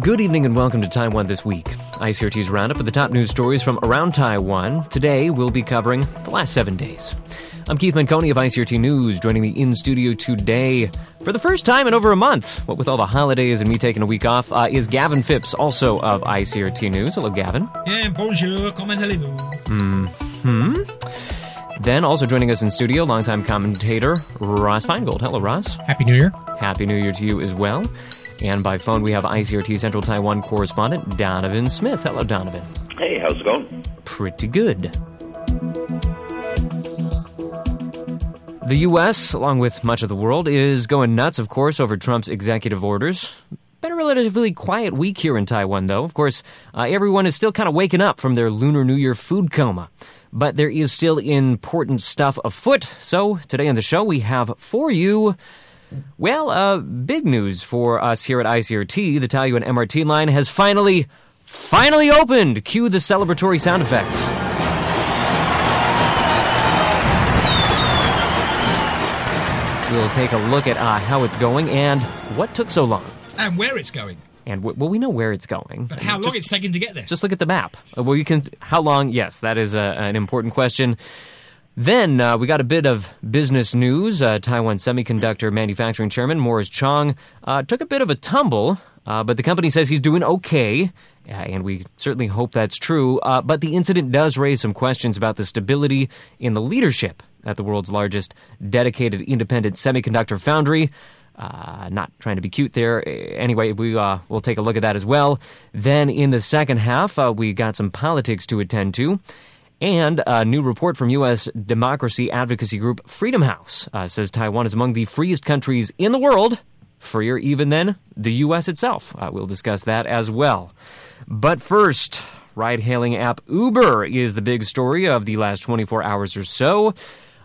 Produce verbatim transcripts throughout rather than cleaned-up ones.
Good evening and welcome to Taiwan This Week, I C R T's roundup of the top news stories from around Taiwan. Today, we'll be covering the last seven days. I'm Keith Mancone of I C R T News, joining me in studio today for the first time in over a month. What with all the holidays and me taking a week off, uh, is Gavin Phipps, also of I C R T News. Hello, Gavin. Yeah, bonjour, comment allez-vous? Mm-hmm. Then also joining us in studio, longtime commentator Ross Feingold. Hello, Ross. Happy New Year. Happy New Year to you as well. And by phone, we have I C R T Central Taiwan correspondent Donovan Smith. Hello, Donovan. Hey, how's it going? Pretty good. The U S, along with much of the world, is going nuts, of course, over Trump's executive orders. Been a relatively quiet week here in Taiwan, though. Of course, uh, everyone is still kind of waking up from their Lunar New Year food coma. But there is still important stuff afoot. So today on the show, we have for you, well, uh, big news for us here at I C R T. The Taoyuan M R T line has finally, finally opened. Cue the celebratory sound effects. We'll take a look at uh, how it's going and what took so long. And where it's going. And w- well, we know where it's going. But how long just, it's taking to get there. Just look at the map. Uh, well, you can... How long? Yes, that is a, an important question. Then uh, we got a bit of business news. Uh, Taiwan Semiconductor Manufacturing Chairman Morris Chang uh, took a bit of a tumble, uh, but the company says he's doing okay. Uh, and we certainly hope that's true. Uh, but the incident does raise some questions about the stability in the leadership at the world's largest dedicated independent semiconductor foundry. Uh, not trying to be cute there. Anyway, we, uh, we'll take a look at that as well. Then in the second half, uh, we got some politics to attend to. And a new report from U S democracy advocacy group Freedom House uh, says Taiwan is among the freest countries in the world, freer even than the U S itself. Uh, we'll discuss that as well. But first, ride-hailing app Uber is the big story of the last twenty-four hours or so.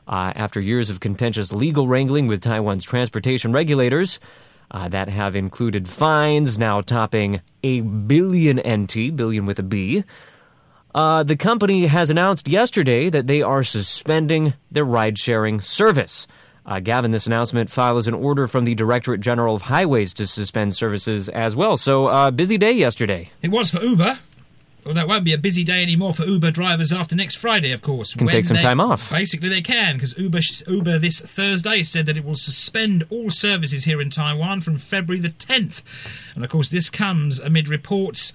Uh, after years of contentious legal wrangling with Taiwan's transportation regulators uh, that have included fines now topping a billion N T, billion with a B, uh, the company has announced yesterday that they are suspending their ride-sharing service. Uh, Gavin, this announcement follows an order from the Directorate General of Highways to suspend services as well. So, uh, busy day yesterday. It was for Uber. Well, that won't be a busy day anymore for Uber drivers after next Friday, of course. Can when take some they, time off. Basically, they can, because Uber, Uber this Thursday said that it will suspend all services here in Taiwan from February the tenth. And, of course, this comes amid reports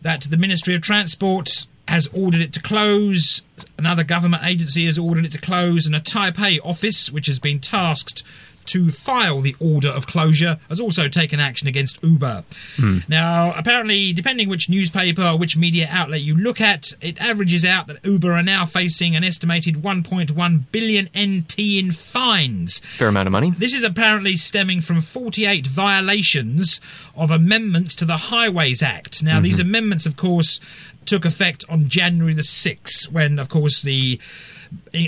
that the Ministry of Transport has ordered it to close, another government agency has ordered it to close, and a Taipei office, which has been tasked to file the order of closure, has also taken action against Uber. Hmm. Now, apparently, depending which newspaper or which media outlet you look at, it averages out that Uber are now facing an estimated one point one billion N T in fines. Fair amount of money. This is apparently stemming from forty-eight violations of amendments to the Highways Act. Now, mm-hmm. these amendments, of course, took effect on January the sixth, when, of course, the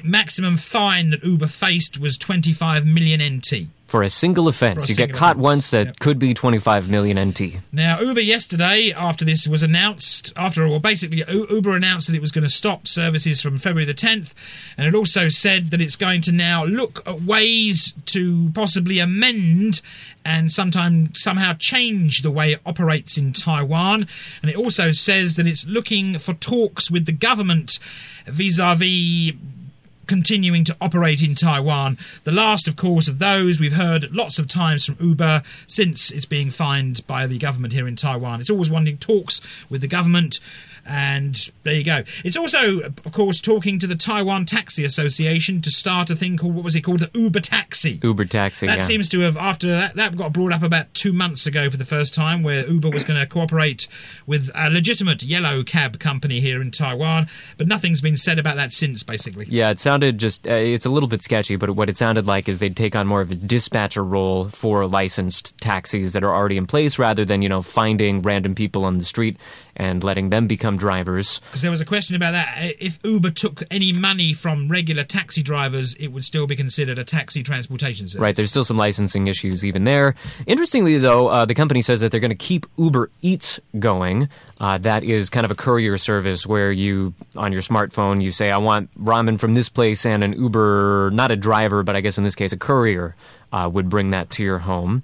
maximum fine that Uber faced was twenty-five million N T. For a single offence. A you single get caught offense. once, that yep. could be twenty-five million N T. Now, Uber yesterday, after this was announced, after all, basically, Uber announced that it was going to stop services from February the tenth, and it also said that it's going to now look at ways to possibly amend and sometime, somehow change the way it operates in Taiwan. And it also says that it's looking for talks with the government vis-a-vis continuing to operate in Taiwan. The last, of course, of those we've heard lots of times from Uber since it's being fined by the government here in Taiwan. It's always wanting talks with the government, and there you go. It's also, of course, talking to the Taiwan Taxi Association to start a thing called, what was it called, the Uber Taxi. Uber Taxi, That yeah. seems to have, after that, that got brought up about two months ago for the first time, where Uber was going to cooperate with a legitimate yellow cab company here in Taiwan, but nothing's been said about that since, basically. Yeah, it sounded just, uh, it's a little bit sketchy, but what it sounded like is they'd take on more of a dispatcher role for licensed taxis that are already in place, rather than, you know, finding random people on the street and letting them become drivers. Because there was a question about that. If Uber took any money from regular taxi drivers, it would still be considered a taxi transportation service. Right, there's still some licensing issues even there. Interestingly, though, uh, the company says that they're going to keep Uber Eats going. Uh, that is kind of a courier service where you, on your smartphone, you say, I want ramen from this place, and an Uber, not a driver, but I guess in this case a courier, uh, would bring that to your home.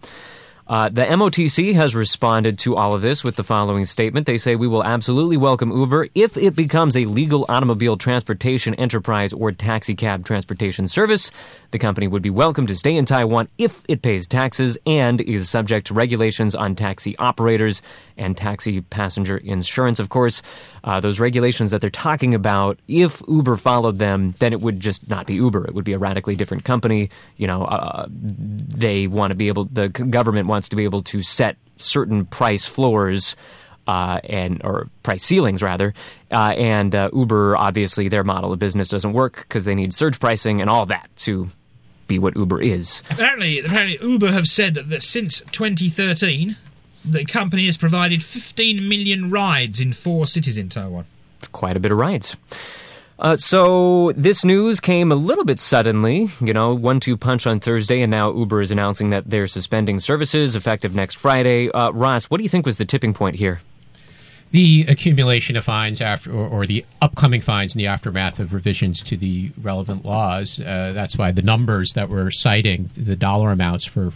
Uh, the M O T C has responded to all of this with the following statement. They say, we will absolutely welcome Uber if it becomes a legal automobile transportation enterprise or taxi cab transportation service. The company would be welcome to stay in Taiwan if it pays taxes and is subject to regulations on taxi operators and taxi passenger insurance. Of course, uh, those regulations that they're talking about, if Uber followed them, then it would just not be Uber. It would be a radically different company. You know, uh, they want to be able, the government wants to be able to set certain price floors uh, and or price ceilings, rather. Uh, and uh, Uber, obviously, their model of business doesn't work because they need surge pricing and all that to be what Uber is. Apparently, apparently Uber have said that, that since twenty thirteen, the company has provided fifteen million rides in four cities in Taiwan. It's quite a bit of rides. Uh, so this news came a little bit suddenly, you know, one two punch on Thursday, and now Uber is announcing that they're suspending services effective next Friday. Uh, Ross, what do you think was the tipping point here? The accumulation of fines after, or, or the upcoming fines in the aftermath of revisions to the relevant laws. Uh, that's why the numbers that we're citing, the dollar amounts for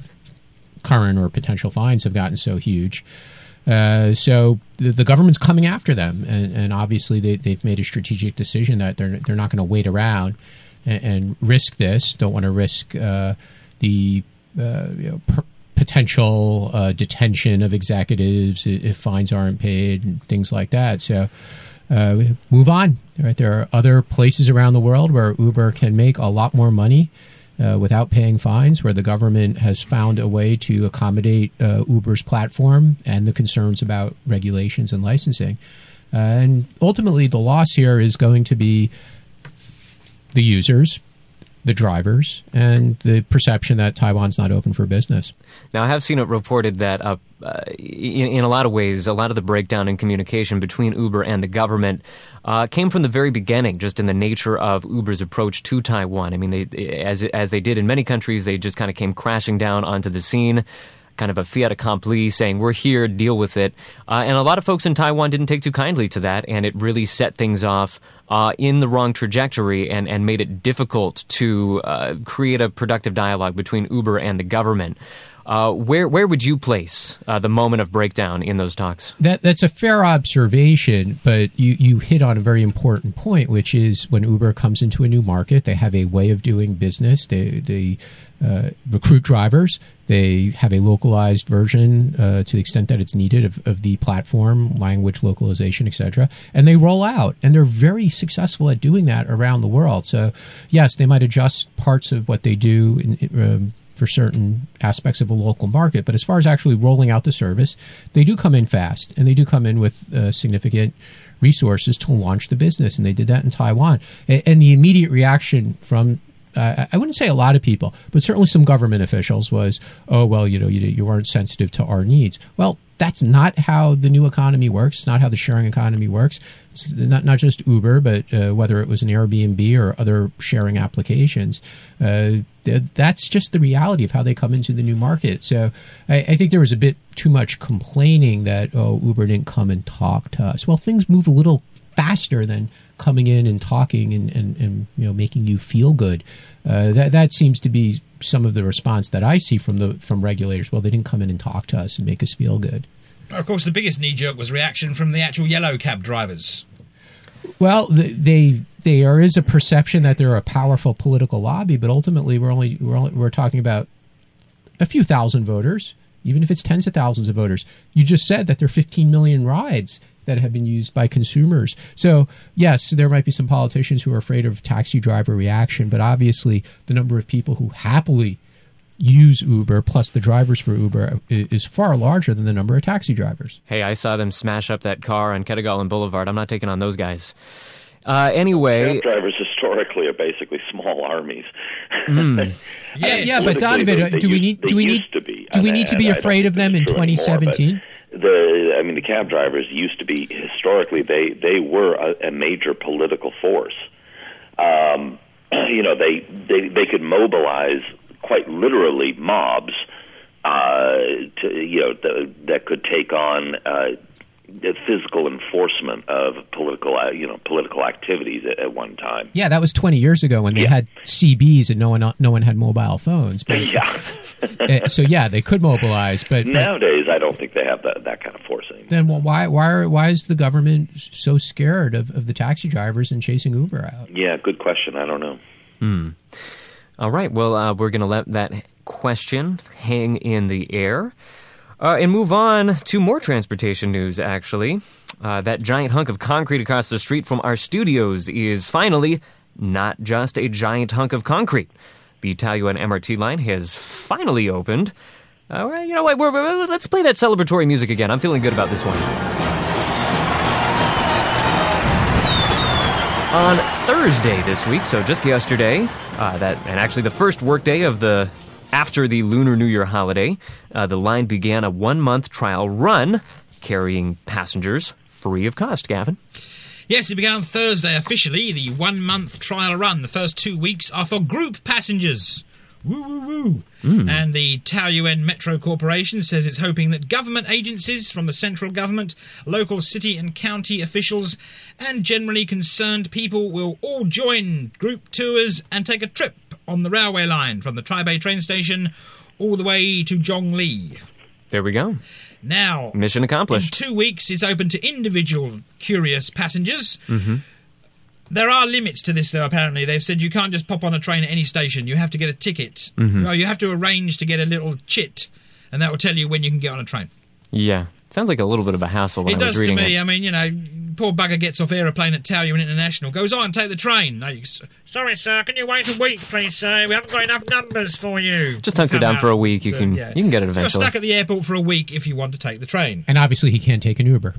current or potential fines, have gotten so huge. Uh, so the, the government's coming after them, and, and obviously they, they've made a strategic decision that they're they're not going to wait around and, and risk this. Don't want to risk uh, the uh, you know, per- potential uh, detention of executives if fines aren't paid and things like that. So uh, move on. Right? There are other places around the world where Uber can make a lot more money Uh, without paying fines, where the government has found a way to accommodate uh, Uber's platform and the concerns about regulations and licensing. Uh, and ultimately, the loss here is going to be the users, the drivers, and the perception that Taiwan's not open for business. Now, I have seen it reported that uh, uh, in, in a lot of ways, a lot of the breakdown in communication between Uber and the government Uh, came from the very beginning, just in the nature of Uber's approach to Taiwan. I mean, they, as as they did in many countries, they just kind of came crashing down onto the scene, kind of a fiat accompli, saying, we're here, deal with it. Uh, and a lot of folks in Taiwan didn't take too kindly to that, and it really set things off uh, in the wrong trajectory and, and made it difficult to uh, create a productive dialogue between Uber and the government. Uh, where where would you place uh, the moment of breakdown in those talks? That that's a fair observation, but you, you hit on a very important point, which is when Uber comes into a new market, they have a way of doing business. They they uh, recruit drivers. They have a localized version uh, to the extent that it's needed of, of the platform, language localization, et cetera. And they roll out, and they're very successful at doing that around the world. So, yes, they might adjust parts of what they do in um, for certain aspects of a local market. But as far as actually rolling out the service, they do come in fast, and they do come in with uh, significant resources to launch the business. And they did that in Taiwan. And, and the immediate reaction from, uh, I wouldn't say a lot of people, but certainly some government officials was, oh, well, you know, you, you weren't sensitive to our needs. Well, that's not how the new economy works. It's not how the sharing economy works. It's not, not just Uber, but uh, whether it was an Airbnb or other sharing applications. Uh, th- that's just the reality of how they come into the new market. So I, I think there was a bit too much complaining that, oh, Uber didn't come and talk to us. Well, things move a little faster than coming in and talking and, and, and you know, making you feel good. Uh, that that seems to be some of the response that I see from the from regulators. Well, they didn't come in and talk to us and make us feel good. Of course, the biggest knee-jerk was reaction from the actual yellow cab drivers. Well, the, they there is a perception that they're a powerful political lobby, but ultimately we're only we're only, we're talking about a few thousand voters, even if it's tens of thousands of voters. You just said that there are fifteen million rides that have been used by consumers. So, yes, there might be some politicians who are afraid of taxi driver reaction, but obviously the number of people who happily use Uber, plus the drivers for Uber, is far larger than the number of taxi drivers. Hey, I saw them smash up that car on Kettagallon Boulevard. I'm not taking on those guys. Uh, anyway... Cab drivers historically are basically small armies. Mm. yeah, I mean, yeah but Donovan, do we need to be afraid of them in twenty seventeen? The, I mean, the cab drivers used to be, historically, they, they were a, a major political force. Um, you know, they, they, they could mobilize quite literally mobs, uh, to, you know, the, that could take on uh, the physical enforcement of political, you know, political activities at, at one time. Yeah, that was twenty years ago when they yeah. had C Bs and no one, no one had mobile phones. But, yeah. so yeah, they could mobilize, but nowadays but, I don't think they have that, that kind of force anymore. Then well, why why why is the government so scared of, of the taxi drivers and chasing Uber out? Yeah, good question. I don't know. Hmm. All right. Well, uh, we're going to let that question hang in the air. Uh, and move on to more transportation news, actually. Uh, that giant hunk of concrete across the street from our studios is finally not just a giant hunk of concrete. The Taoyuan M R T line has finally opened. All right, you know what? We're, we're, let's play that celebratory music again. I'm feeling good about this one. On Thursday this week, so just yesterday, uh, that and actually the first workday of the after the Lunar New Year holiday, uh, the line began a one-month trial run carrying passengers free of cost, Gavin. Yes, it began on Thursday officially, the one-month trial run. The first two weeks are for group passengers. Woo, woo, woo. Mm. And the Taoyuan Metro Corporation says it's hoping that government agencies from the central government, local city and county officials, and generally concerned people will all join group tours and take a trip on the railway line from the Taipei train station all the way to Zhongli. There we go. Now, mission accomplished. In two weeks, it's open to individual curious passengers. Mm-hmm. There are limits to this, though, apparently. They've said you can't just pop on a train at any station. You have to get a ticket. Mm-hmm. Well, you have to arrange to get a little chit, and that will tell you when you can get on a train. Yeah. Sounds like a little bit of a hassle when I was reading it. It does to me. I mean, you know, poor bugger gets off aeroplane at Taoyuan International, goes on, take the train. No, you, sorry, sir, can you wait a week, please, sir? We haven't got enough numbers for you. Just hunker down for a week. You so, can yeah. you can get it eventually. So you're stuck at the airport for a week if you want to take the train. And obviously he can't take an Uber.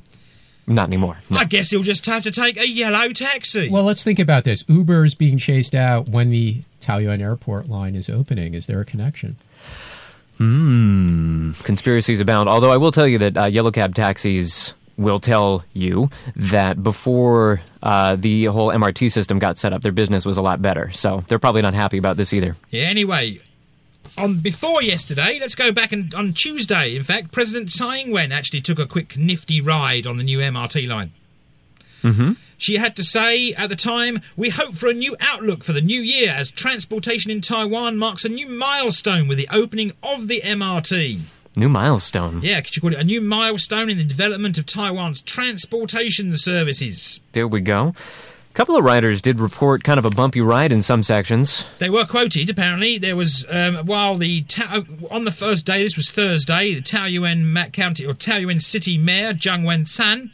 Not anymore. No. I guess he'll just have to take a yellow taxi. Well, let's think about this. Uber is being chased out when the Taoyuan airport line is opening. Is there a connection? Hmm. Conspiracies abound. Although I will tell you that uh, yellow cab taxis will tell you that before uh, the whole M R T system got set up, their business was a lot better. So they're probably not happy about this either. Yeah, anyway, on before yesterday, let's go back and, on Tuesday, in fact, President Tsai Ing-wen actually took a quick nifty ride on the new M R T line. Mm-hmm. She had to say at the time, "We hope for a new outlook for the new year as transportation in Taiwan marks a new milestone with the opening of the M R T." New milestone? Yeah, she called it a new milestone in the development of Taiwan's transportation services. There we go. A couple of riders did report kind of a bumpy ride in some sections. They were quoted, apparently. There was, um, while the, ta- on the first day, this was Thursday, the Taoyuan County, or Taoyuan City Mayor, Zhang Wen-san,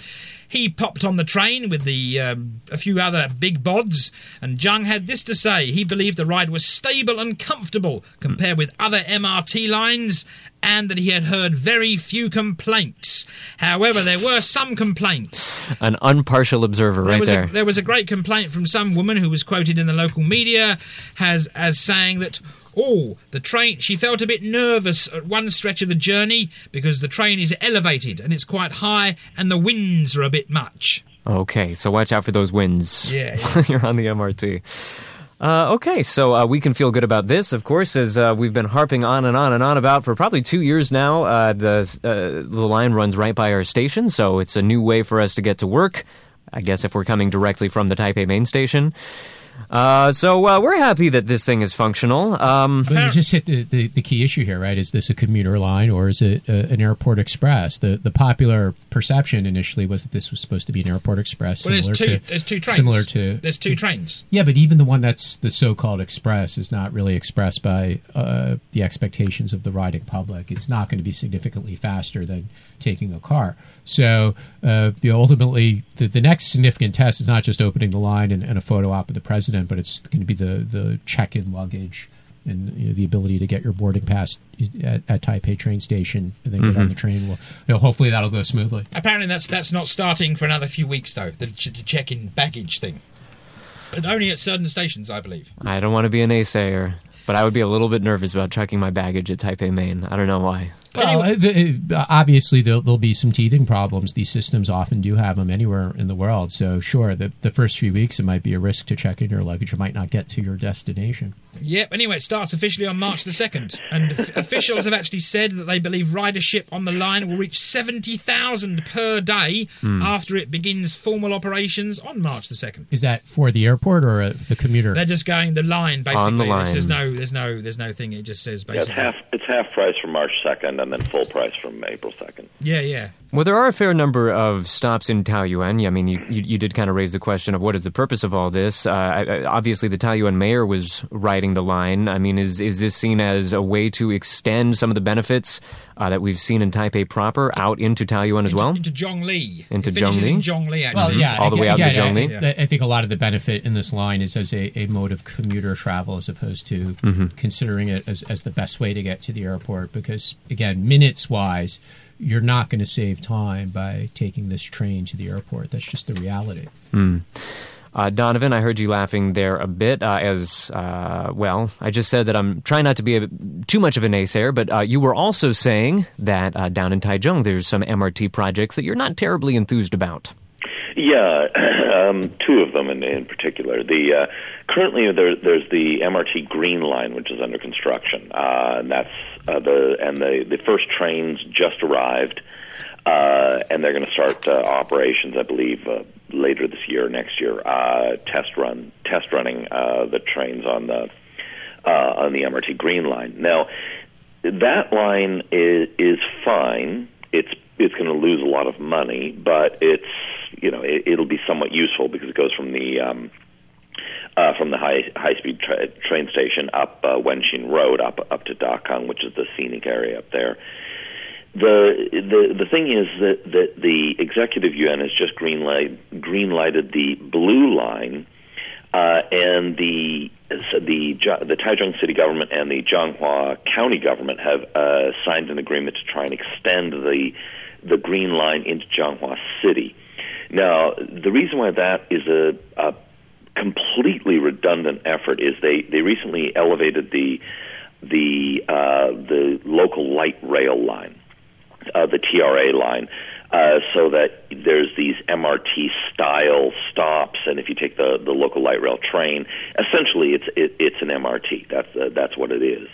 he popped on the train with the um, a few other big bods, and Zhang had this to say. He believed the ride was stable and comfortable compared with other M R T lines, and that he had heard very few complaints. However, there were some complaints. An impartial observer right there. Was there. A, there was a great complaint from some woman who was quoted in the local media as, as saying that, oh, the train, she felt a bit nervous at one stretch of the journey because the train is elevated and it's quite high and the winds are a bit much. Okay, so watch out for those winds. Yeah, yeah. While you're on the M R T. Uh, okay, so uh, we can feel good about this, of course, as uh, we've been harping on and on and on about for probably two years now. Uh, the uh, the line runs right by our station, so it's a new way for us to get to work, I guess, if we're coming directly from the Taipei Main Station. Uh, so uh, we're happy that this thing is functional. Um, but you just hit the, the, the key issue here, right? Is this a commuter line or is it uh, an airport express? The the popular perception initially was that this was supposed to be an airport express. Well, similar there's two, to, there's two trains. Similar to, there's two trains. Yeah, but even the one that's the so-called express is not really expressed by uh, the expectations of the riding public. It's not going to be significantly faster than taking a car. So uh, you know, ultimately, the, the next significant test is not just opening the line and, and a photo op of the president, but it's going to be the, the check-in luggage and you know, the ability to get your boarding pass at, at Taipei train station and then mm-hmm. get on the train. We'll, you know, hopefully that'll go smoothly. Apparently that's that's not starting for another few weeks, though, the, the check-in baggage thing. But only at certain stations, I believe. I don't want to be a naysayer, but I would be a little bit nervous about checking my baggage at Taipei Main. I don't know why. But well, anyway. the, obviously, there'll, there'll be some teething problems. These systems often do have them anywhere in the world. So, sure, the, the first few weeks, it might be a risk to check in your luggage. You might not get to your destination. Yep. Anyway, it starts officially on March the second. And officials have actually said that they believe ridership on the line will reach seventy thousand per day mm. after it begins formal operations on March the second. Is that for the airport or uh, the commuter? They're just going the line, basically. On the line. There's no, there's no, there's no thing. It just says basically. Yeah, it's, half, it's half price from March second. And then full price from April second. Yeah, yeah. Well, there are a fair number of stops in Taoyuan. I mean, you, you, you did kind of raise the question of what is the purpose of all this. Uh, I, I, obviously, the Taoyuan mayor was riding the line. I mean, is is this seen as a way to extend some of the benefits uh, that we've seen in Taipei proper out into Taoyuan as well? Into Zhongli. Into Zhongli. In Zhongli, actually. Well, yeah, all the I, way out yeah, to Zhongli. I, I, I think a lot of the benefit in this line is as a, a mode of commuter travel as opposed to mm-hmm. considering it as, as the best way to get to the airport because, again, minutes-wise, you're not going to save time by taking this train to the airport. That's just the reality. Mm. Uh, Donovan, I heard you laughing there a bit uh, as, uh, well, I just said that I'm trying not to be a, too much of a naysayer, but uh, you were also saying that uh, down in Taichung there's some M R T projects that you're not terribly enthused about. Yeah, um, two of them in, in particular. The uh, currently there, there's the M R T Green Line, which is under construction, uh, and that's uh, the and the, the first trains just arrived, uh, and they're going to start uh, operations, I believe, uh, later this year or next year. Uh, test run, test running uh, the trains on the uh, on the M R T Green Line. Now, that line is is fine. It's it's going to lose a lot of money, but it's you know it, it'll be somewhat useful because it goes from the um, uh, from the high high speed tra- train station up uh, Wenxin Road up up to Dakang, which is the scenic area up there. The the the thing is that, that the executive yuan has just green light green lighted the blue line, uh, and the the the Taichung City government and the Changhua County government have uh, signed an agreement to try and extend the the Green Line into Changhua City. Now, the reason why that is a, a completely redundant effort is they, they recently elevated the the uh, the local light rail line, uh, the T R A line, uh, so that there's these M R T-style stops, and if you take the, the local light rail train, essentially it's it, it's an M R T. That's uh, that's what it is.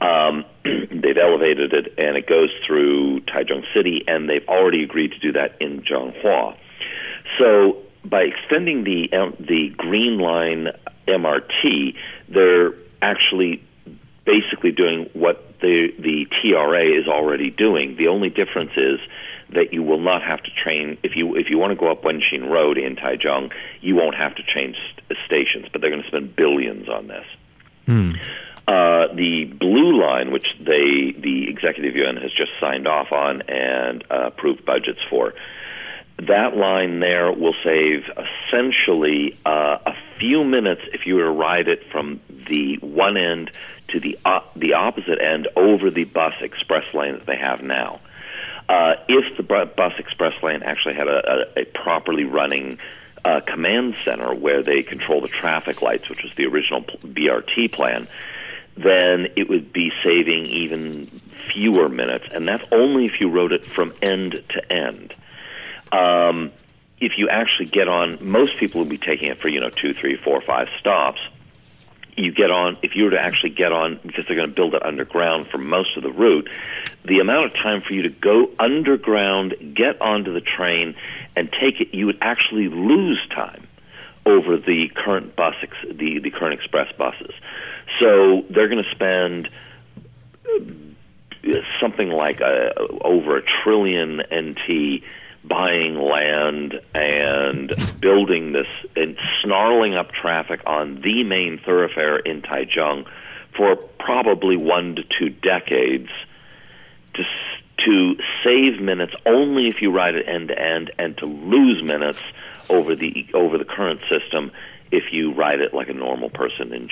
Um, they've elevated it, and it goes through Taichung City, and they've already agreed to do that in Changhua. So by extending the the Green Line M R T, they're actually basically doing what the the T R A is already doing. The only difference is that you will not have to train if you if you want to go up Wenxin Road in Taichung, you won't have to change st- stations. But they're going to spend billions on this. Hmm. Uh, the blue line, which they the executive yuan has just signed off on and uh, approved budgets for, that line there will save essentially uh, a few minutes if you were to ride it from the one end to the uh, the opposite end over the bus express lane that they have now. Uh, if the bu- bus express lane actually had a, a, a properly running uh, command center where they control the traffic lights, which was the original B R T plan, then it would be saving even fewer minutes, and that's only if you rode it from end to end. Um, if you actually get on, most people will be taking it for, you know, two, three, four, five stops. You get on, if you were to actually get on, because they're going to build it underground for most of the route, the amount of time for you to go underground, get onto the train, and take it, you would actually lose time over the current bus, the, the current express buses. So they're going to spend something like a, over a trillion N T buying land and building this and snarling up traffic on the main thoroughfare in Taichung for probably one to two decades to to save minutes only if you ride it end to end and to lose minutes over the over the current system if you ride it like a normal person in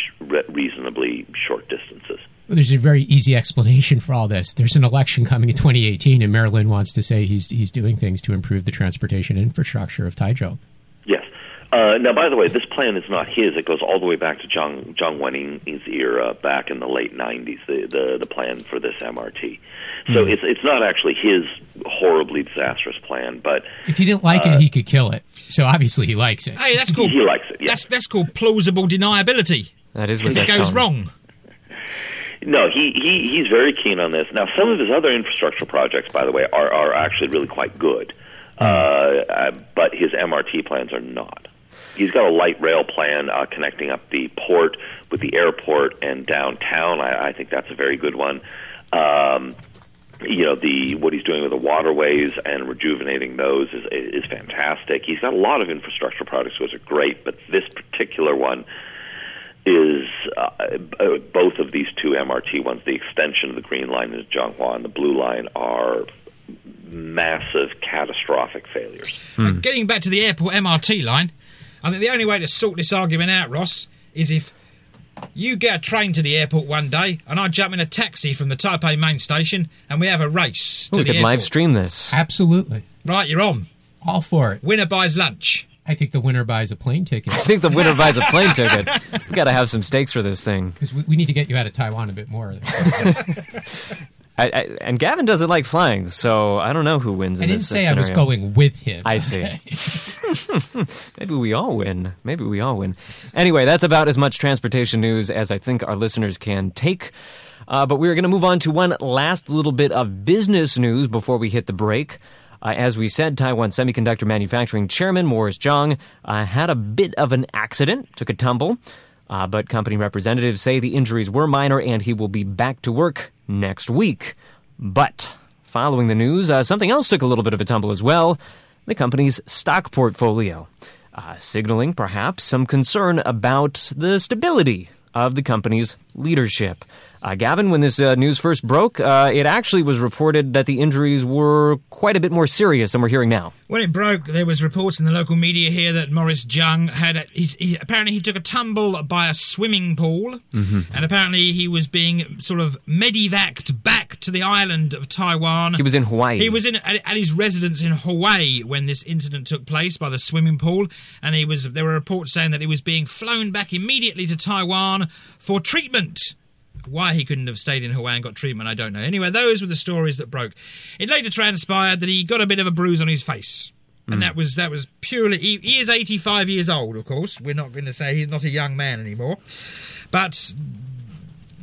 reasonably short distances. Well, there's a very easy explanation for all this. There's an election coming in twenty eighteen, and Marilyn wants to say he's he's doing things to improve the transportation infrastructure of Taichung. Yes. Uh, now, by the way, this plan is not his. It goes all the way back to Zhang Wenling's era back in the late nineties, the, the, the plan for this M R T. So mm-hmm. it's it's not actually his horribly disastrous plan. But if he didn't like uh, it, he could kill it. So obviously he likes it. Hey, that's cool. He likes it, yes. That's, that's called plausible deniability. That is what that's It goes called. wrong. No, he, he he's very keen on this. Now, some of his other infrastructure projects, by the way, are, are actually really quite good. Mm-hmm. Uh, but his M R T plans are not. He's got a light rail plan uh, connecting up the port with the airport and downtown. I, I think that's a very good one. Um, you know, the what he's doing with the waterways and rejuvenating those is, is fantastic. He's got a lot of infrastructure projects, which are great, but this particular one is uh, both of these two M R T ones, the extension of the Green Line into Changhua and the Blue Line, are massive, catastrophic failures. Hmm. Getting back to the airport M R T line, I think the only way to sort this argument out, Ross, is if you get a train to the airport one day and I jump in a taxi from the Taipei Main Station and we have a race to Ooh, the airport. We could live stream this. Absolutely. Right, you're on. All for it. Winner buys lunch. I think the winner buys a plane ticket. I think the winner buys a plane ticket. We've got to have some stakes for this thing. Because we, we need to get you out of Taiwan a bit more. I, I, and Gavin doesn't like flying, so I don't know who wins in this scenario. I didn't say I was going with him. I see. Maybe we all win. Maybe we all win. Anyway, that's about as much transportation news as I think our listeners can take. Uh, but we're going to move on to one last little bit of business news before we hit the break. Uh, as we said, Taiwan Semiconductor Manufacturing Chairman Morris Chang uh, had a bit of an accident, took a tumble. Uh, but company representatives say the injuries were minor and he will be back to work next week. But following the news, uh, something else took a little bit of a tumble as well, the company's stock portfolio, uh, signaling perhaps some concern about the stability of the company's leadership. Uh, Gavin, when this uh, news first broke, uh, it actually was reported that the injuries were quite a bit more serious than we're hearing now. When it broke, there was reports in the local media here that Morris Chang had a, he, he, apparently he took a tumble by a swimming pool, mm-hmm. and apparently he was being sort of medevaced back to the island of Taiwan. He was in Hawaii. He was in at, at his residence in Hawaii when this incident took place by the swimming pool, and he was. There were reports saying that he was being flown back immediately to Taiwan for treatment. Why he couldn't have stayed in Hawaii and got treatment, I don't know. Anyway, those were the stories that broke. It later transpired that he got a bit of a bruise on his face. Mm. And that was that was purely... He, he is eighty-five years old, of course. We're not going to say he's not a young man anymore. But...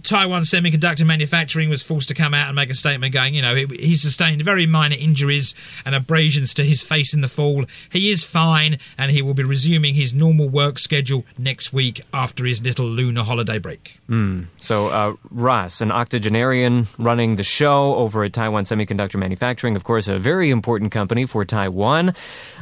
Taiwan Semiconductor Manufacturing was forced to come out and make a statement going, you know, he, he sustained very minor injuries and abrasions to his face in the fall. He is fine and he will be resuming his normal work schedule next week after his little lunar holiday break. Mm. So, uh, Ross, an octogenarian running the show over at Taiwan Semiconductor Manufacturing, of course, a very important company for Taiwan.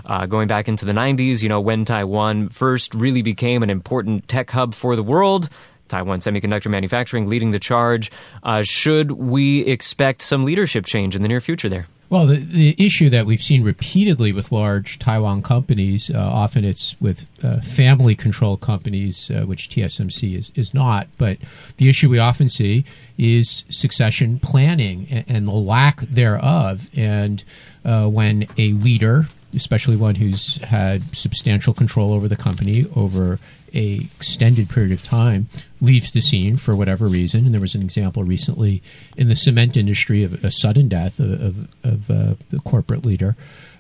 Uh, going back into the nineties, you know, when Taiwan first really became an important tech hub for the world, Taiwan Semiconductor Manufacturing leading the charge. Uh, should we expect some leadership change in the near future there? Well, the, the issue that we've seen repeatedly with large Taiwan companies, uh, often it's with uh, family-controlled companies, uh, which T S M C is, is not, but the issue we often see is succession planning and, and the lack thereof. And uh, when a leader, especially one who's had substantial control over the company over a extended period of time, leaves the scene for whatever reason. And there was an example recently in the cement industry of a sudden death of, of, of uh, the corporate leader.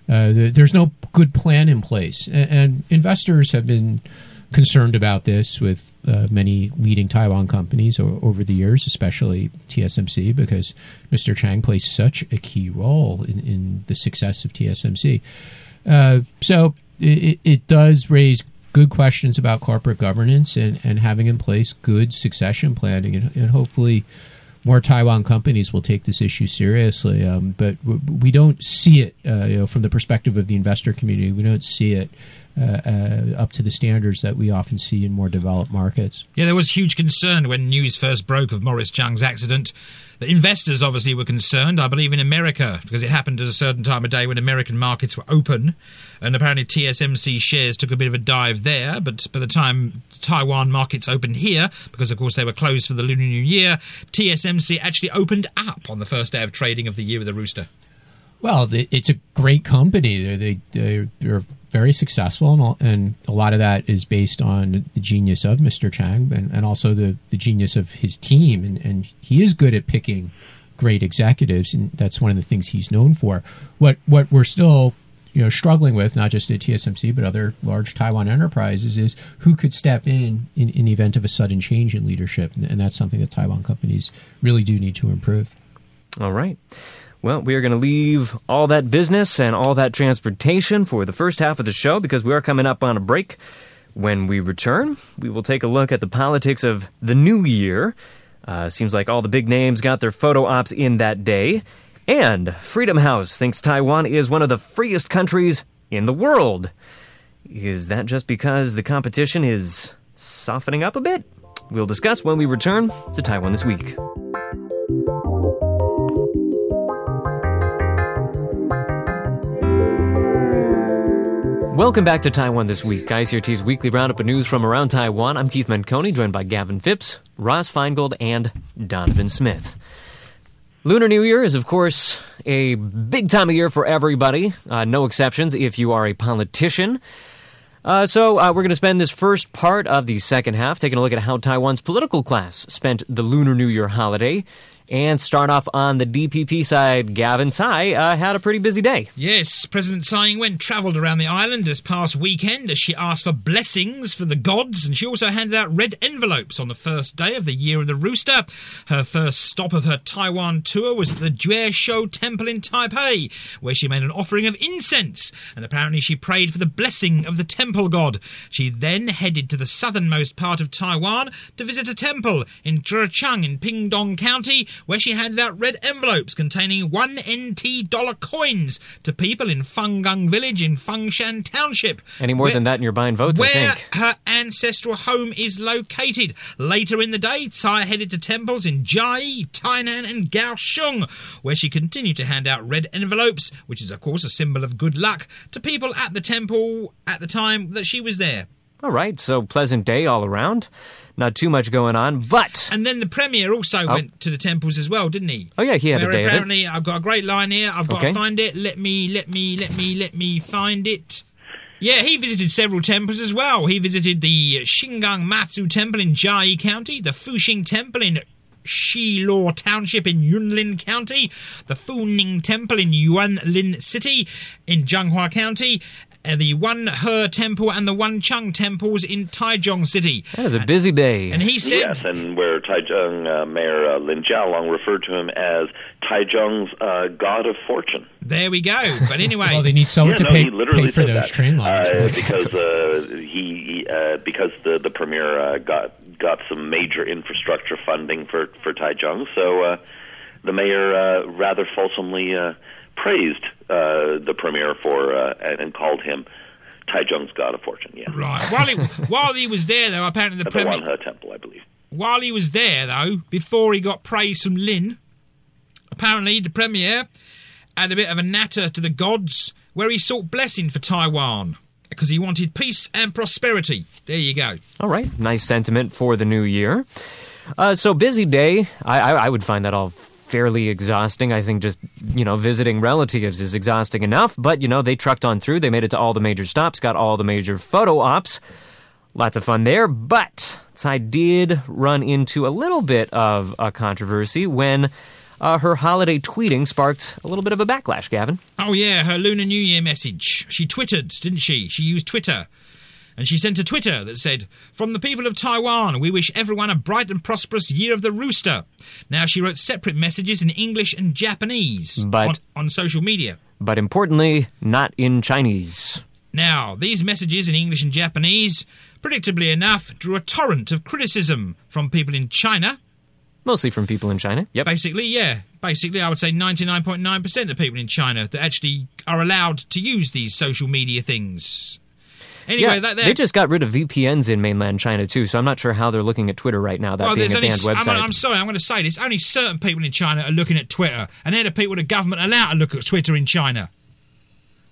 Uh, there's no good plan in place. And, and investors have been concerned about this with uh, many leading Taiwan companies o- over the years, especially T S M C, because Mister Chang plays such a key role in, in the success of T S M C. Uh, so it, it does raise good questions about corporate governance and, and having in place good succession planning. And, and hopefully more Taiwan companies will take this issue seriously. Um, but w- we don't see it uh, you know, from the perspective of the investor community. We don't see it uh, uh, up to the standards that we often see in more developed markets. Yeah, there was huge concern when news first broke of Morris Chang's accident. The investors obviously were concerned, I believe, in America, because it happened at a certain time of day when American markets were open, and apparently T S M C shares took a bit of a dive there, but by the time Taiwan markets opened here, because of course they were closed for the Lunar New Year, T S M C actually opened up on the first day of trading of the Year of the Rooster. Well, it's a great company. They, they, they're very successful, and, and a lot of that is based on the genius of Mister Chang and, and also the, the genius of his team. And, and he is good at picking great executives, and that's one of the things he's known for. What what we're still you know struggling with, not just at T S M C but other large Taiwan enterprises, is who could step in in, in the event of a sudden change in leadership, and, and that's something that Taiwan companies really do need to improve. All right. Well, we are going to leave all that business and all that transportation for the first half of the show because we are coming up on a break. When we return, we will take a look at the politics of the new year. Uh, seems like all the big names got their photo ops in that day. And Freedom House thinks Taiwan is one of the freest countries in the world. Is that just because the competition is softening up a bit? We'll discuss when we return to Taiwan This Week. Welcome back to Taiwan This Week, I C R T's weekly roundup of news from around Taiwan. I'm Keith Mancone, joined by Gavin Phipps, Ross Feingold, and Donovan Smith. Lunar New Year is, of course, a big time of year for everybody. Uh, no exceptions if you are a politician. Uh, so uh, we're going to spend this first part of the second half taking a look at how Taiwan's political class spent the Lunar New Year holiday. And start off on the D P P side, Gavin. Tsai uh, had a pretty busy day. Yes, President Tsai Ing-wen travelled around the island this past weekend as she asked for blessings for the gods, and she also handed out red envelopes on the first day of the Year of the Rooster. Her first stop of her Taiwan tour was at the Zhueshou Temple in Taipei, where she made an offering of incense, and apparently she prayed for the blessing of the temple god. She then headed to the southernmost part of Taiwan to visit a temple in Zhechang in Pingdong County, where she handed out red envelopes containing one N T dollar coins to people in Fenggang Village in Fengshan Township. Any more where, than that and you're buying votes, I think. Where her ancestral home is located. Later in the day, Tsai headed to temples in Jiayi, Tainan and Kaohsiung, where she continued to hand out red envelopes, which is, of course, a symbol of good luck, to people at the temple at the time that she was there. All right, so pleasant day all around. Not too much going on, but... And then the Premier also oh. went to the temples as well, didn't he? Oh, yeah, he had Where a day of it. Apparently, I've got a great line here. I've got okay. to find it. Let me, let me, let me, let me find it. Yeah, he visited several temples as well. He visited the Shingang Matsu Temple in Jiayi County, the Fuxing Temple in Shilor Township in Yunlin County, the Funing Temple in Yuanlin City in Changhua County, the Wan He Temple and the Wan Chung Temples in Taichung City. That was a busy day. And he said... Yes, and where Taichung uh, Mayor uh, Lin Jialong referred to him as Taichung's uh, God of Fortune. There we go. But anyway... well, they need someone yeah, to no, pay, literally pay for those that. train lines. Uh, because uh, he, uh, because the, the Premier uh, got, got some major infrastructure funding for, for Taichung, so uh, the Mayor uh, rather fulsomely... Uh, praised uh, the Premier for uh, and called him Taichung's God of Fortune. Yeah, right. While he while he was there, though, apparently the At Premier the Wan He Temple, I believe. While he was there, though, before he got praise from Lin, apparently the Premier had a bit of a natter to the gods, where he sought blessing for Taiwan because he wanted peace and prosperity. There you go. All right, nice sentiment for the new year. Uh, so busy day. I, I I would find that all fairly exhausting. I think just, you know, visiting relatives is exhausting enough, but, you know, they trucked on through. They made it to all the major stops, got all the major photo ops. Lots of fun there, but Tsai did run into a little bit of a controversy when uh, her holiday tweeting sparked a little bit of a backlash, Gavin. Oh, yeah, her Lunar New Year message. She twittered, didn't she? She used Twitter. And she sent a Twitter that said, "From the people of Taiwan, we wish everyone a bright and prosperous Year of the Rooster." Now, she wrote separate messages in English and Japanese but, on, on social media. But importantly, not in Chinese. Now, these messages in English and Japanese, predictably enough, drew a torrent of criticism from people in China. Mostly from people in China, yep. Basically, yeah. Basically, I would say ninety-nine point nine percent of people in China that actually are allowed to use these social media things. Anyway, yeah, that, that, they just got rid of V P Ns in mainland China, too, so I'm not sure how they're looking at Twitter right now, that well, being a only, banned website. I'm, I'm sorry, I'm going to say this. Only certain people in China are looking at Twitter, and they're the people the government allowed to look at Twitter in China.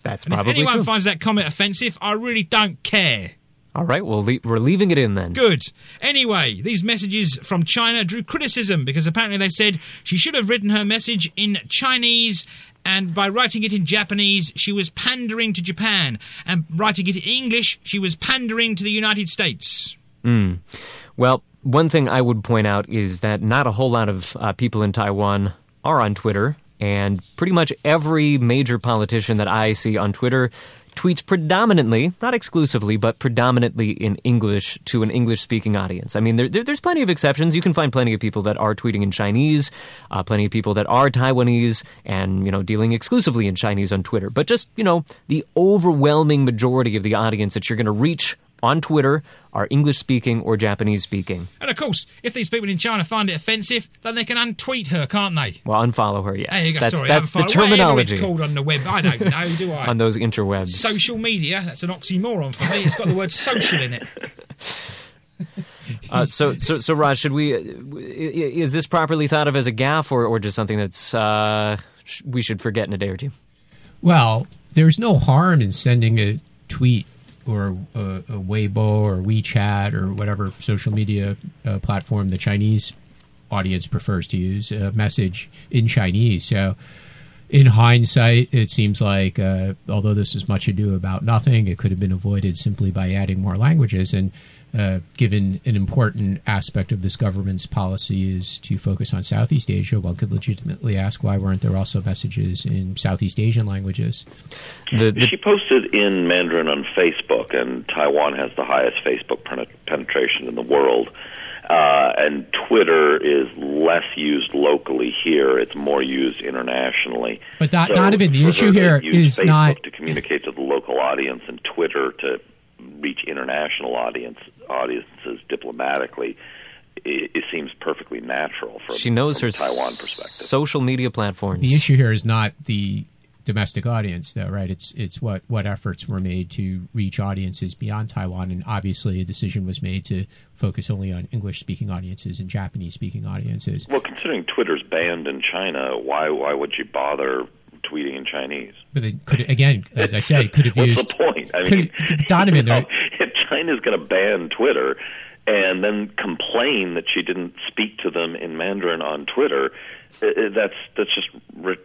That's and probably if anyone true. finds that comment offensive, I really don't care. All right, well, le- we're leaving it in then. Good. Anyway, these messages from China drew criticism because apparently they said she should have written her message in Chinese and by writing it in Japanese, she was pandering to Japan, and writing it in English, she was pandering to the United States. Mm. Well, one thing I would point out is that not a whole lot of uh, people in Taiwan are on Twitter, and pretty much every major politician that I see on Twitter tweets predominantly, not exclusively, but predominantly in English to an English-speaking audience. I mean, there, there, there's plenty of exceptions. You can find plenty of people that are tweeting in Chinese, uh, plenty of people that are Taiwanese and, you know, dealing exclusively in Chinese on Twitter. But just, you know, the overwhelming majority of the audience that you're going to reach on Twitter are English-speaking or Japanese-speaking. And, of course, if these people in China find it offensive, then they can untweet her, can't they? Well, unfollow her, yes. There you go. That's, Sorry, that's unfollow. the terminology. Whatever it's called on the web. I don't know, do I? On those interwebs. Social media. That's an oxymoron for me. It's got the word social in it. uh, so, so, so, Raj, should we... Is this properly thought of as a gaffe or, or just something that's uh, we should forget in a day or two? Well, there's no harm in sending a tweet or a, a Weibo or WeChat or whatever social media uh, platform the Chinese audience prefers to use, a message in Chinese. So in hindsight, it seems like, uh, although this is much ado about nothing, it could have been avoided simply by adding more languages. And uh, given an important aspect of this government's policy is to focus on Southeast Asia, one could legitimately ask why weren't there also messages in Southeast Asian languages? The, the she posted in Mandarin on Facebook, and Taiwan has the highest Facebook pen- penetration in the world. Uh, and Twitter is less used locally here; it's more used internationally. But that, so not even the issue here is Facebook not to communicate to the local audience, and Twitter to reach international audience audiences diplomatically. It, it seems perfectly natural from she knows from her Taiwan perspective. Social media platforms. The issue here is not the domestic audience, though, right? It's it's what, what efforts were made to reach audiences beyond Taiwan, and obviously a decision was made to focus only on English-speaking audiences and Japanese-speaking audiences. Well, considering Twitter's banned in China, why why would you bother tweeting in Chinese? But they could, again, as I say, could have used... What's the point? I mean, Donovan, you know, if China's going to ban Twitter and then complain that she didn't speak to them in Mandarin on Twitter, that's that's just re-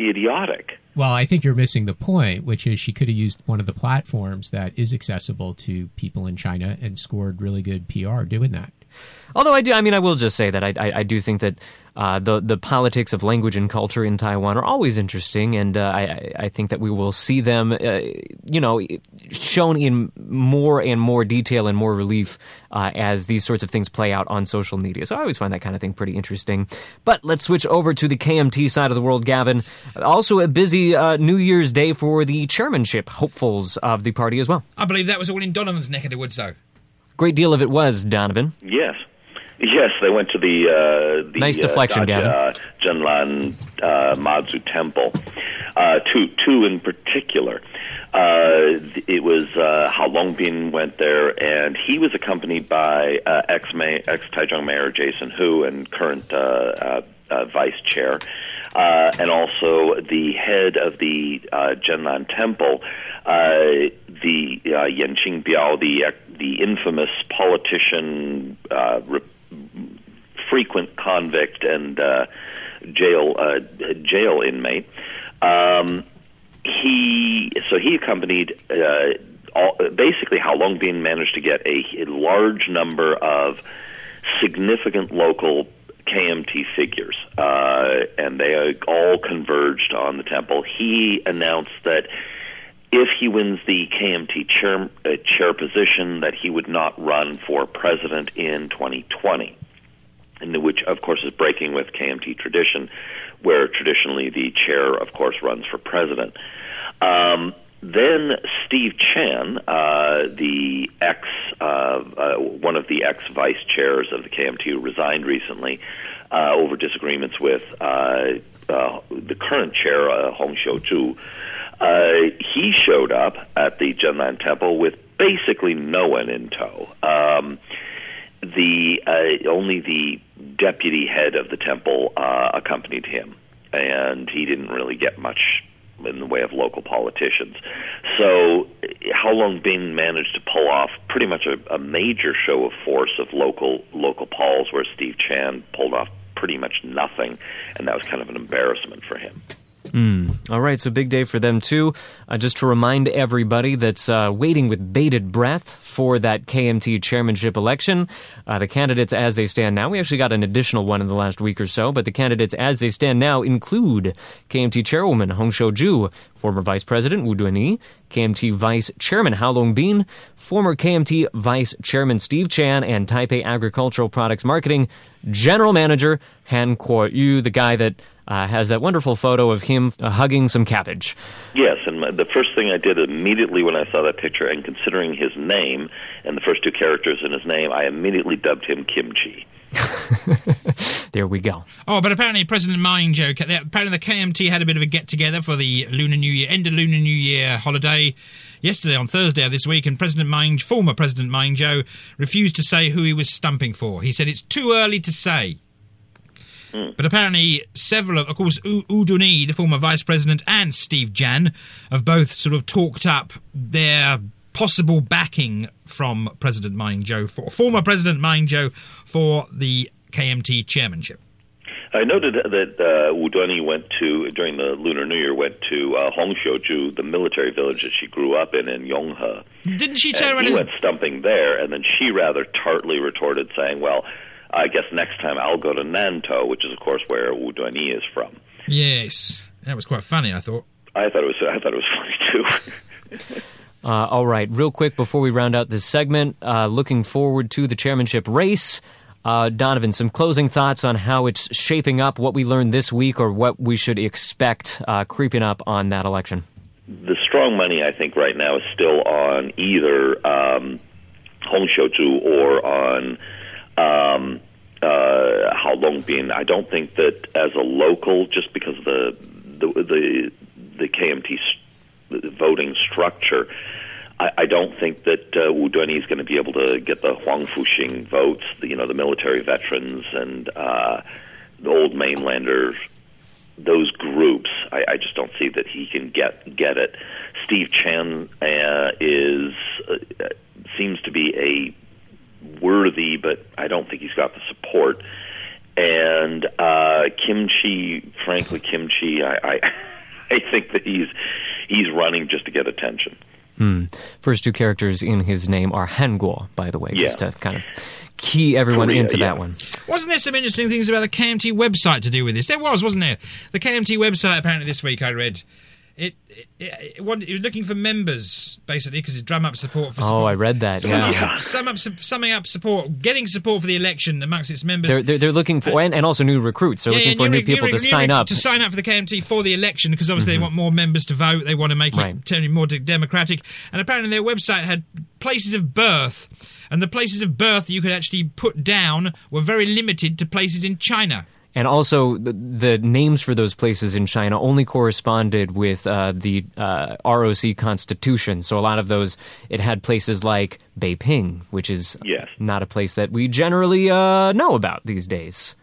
idiotic. Well, I think you're missing the point, which is she could have used one of the platforms that is accessible to people in China and scored really good P R doing that. Although I do, I mean, I will just say that I, I, I do think that uh, the the politics of language and culture in Taiwan are always interesting, and uh, I I think that we will see them, uh, you know, shown in more and more detail and more relief uh, as these sorts of things play out on social media. So I always find that kind of thing pretty interesting. But let's switch over to the K M T side of the world, Gavin. Also a busy uh, New Year's Day for the chairmanship hopefuls of the party as well. I believe that was all in Donovan's neck of the woods, though. Great deal of it was, Donovan. Yes. Yes, they went to the... Uh, the nice deflection, uh, Gavin. Uh, Zhenlan uh, Mazu Temple. Uh, two, two in particular. Uh, it was uh, Hao Lung-bin went there, and he was accompanied by uh, ex-May, ex-Taichung Mayor Jason Hu and current uh, uh, uh, vice chair, uh, and also the head of the uh, Zhenlan Temple, uh, the uh, Yan Qingbiao, the, the infamous politician, uh, re- frequent convict and uh, jail uh, jail inmate. Um, he so he accompanied uh, all, basically Hao Lung-bin managed to get a, a large number of significant local K M T figures, uh, and they all converged on the temple. He announced that if he wins the K M T chair, uh, chair position, that he would not run for president in twenty twenty, and which, of course, is breaking with K M T tradition, where traditionally the chair, of course, runs for president. Um, then Steve Chan, uh, the ex, uh, uh, one of the ex-vice chairs of the K M T, resigned recently uh, over disagreements with uh, uh, the current chair, uh, Hung Hsiu-chu. Uh, he showed up at the Zhenlan Temple with basically no one in tow. Um, the uh, only the deputy head of the temple uh, accompanied him, and he didn't really get much in the way of local politicians. So Hao Lung-bin managed to pull off pretty much a, a major show of force of local local polls, where Steve Chan pulled off pretty much nothing, and that was kind of an embarrassment for him. Mm. All right, so big day for them too. Uh, just to remind everybody that's uh, waiting with bated breath for that K M T chairmanship election, uh, the candidates as they stand now, we actually got an additional one in the last week or so, but the candidates as they stand now include K M T chairwoman Hung Hsiu-chu, former vice president Wu Den-yih, K M T vice chairman Hao Lung-bin, former K M T vice chairman Steve Chan, and Taipei Agricultural Products Marketing general manager Han Kuo-yu, the guy that uh, has that wonderful photo of him uh, hugging some cabbage. Yes, and my, the first thing I did immediately when I saw that picture, and considering his name and the first two characters in his name, I immediately dubbed him Kimchi. There we go. Oh, but apparently President Ma Ying-jeou, apparently the K M T had a bit of a get-together for the Lunar New Year, end of Lunar New Year holiday yesterday on Thursday of this week, and President Ma Ying, former President Ma Ying-jeou refused to say who he was stumping for. He said it's too early to say. Mm. But apparently several of, of course, Wu Den-yih, the former Vice President, and Steve Chan have both sort of talked up their possible backing from President Ma Ying-jeou, for, former President Ma Ying-jeou, for the K M T chairmanship. I noted that uh, Wu Den-yih went to, during the Lunar New Year, went to uh, Hung Hsiu-chu, the military village that she grew up in, in Yonghe. Didn't she tell her? He went stumping there, and then she rather tartly retorted, saying, well, I guess next time I'll go to Nanto, which is, of course, where Wu Den-yih is from. Yes. That was quite funny, I thought. I thought it was, I thought it was funny, too. Uh, all right, real quick before we round out this segment, uh, looking forward to the chairmanship race. Uh, Donovan, some closing thoughts on how it's shaping up, what we learned this week, or what we should expect uh, creeping up on that election. The strong money, I think, right now is still on either um, Hung Hsiu-chu or on um, uh, Hao Lung-bin. I don't think that as a local, just because the the the, the K M T the voting structure, I, I don't think that uh, Wu Den-yih is going to be able to get the Huang Fuxing votes, the, you know, the military veterans and uh, the old mainlanders, those groups. I, I just don't see that he can get get it. Steve Chan uh, is uh, seems to be a worthy, but I don't think he's got the support. And uh, Kimchi, frankly, Kimchi, I, I, I think that he's... He's running just to get attention. Mm. First two characters in his name are Hangul, by the way, yeah. Just to kind of key everyone Korea, into yeah. that one. Wasn't there some interesting things about the K M T website to do with this? There was, wasn't there? The K M T website, apparently this week I read, it it, it, it, wanted, it was looking for members, basically, because it's drum up support for support. Oh, I read that. Sum yeah. Up, yeah. Sum up, summing up support, getting support for the election amongst its members. They're, they're, they're looking for, and, and also new recruits. They're yeah, looking yeah, for new, new people new, to new, sign up. To sign up for the K M T for the election, because obviously mm-hmm. they want more members to vote. They want to make right. it turn it more democratic. And apparently their website had places of birth, and the places of birth you could actually put down were very limited to places in China. And also, the, the names for those places in China only corresponded with uh, the uh, R O C constitution. So a lot of those, it had places like Beiping, which is yes. not a place that we generally uh, know about these days.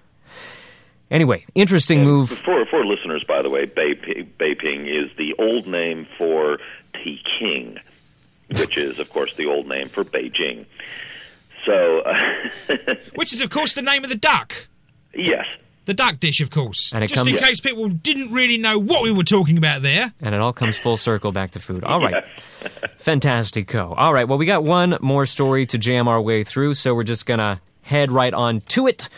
Anyway, interesting and move. For, for listeners, by the way, Beiping, Beiping is the old name for Peking, which is, of course, the old name for Beijing. So, uh, which is, of course, the name of the duck. Yes. The duck dish, of course. And it Just comes, in case people didn't really know what we were talking about there. And it all comes full circle back to food. All right. Fantastico. All right. Well, we got one more story to jam our way through, so we're just going to head right on to it.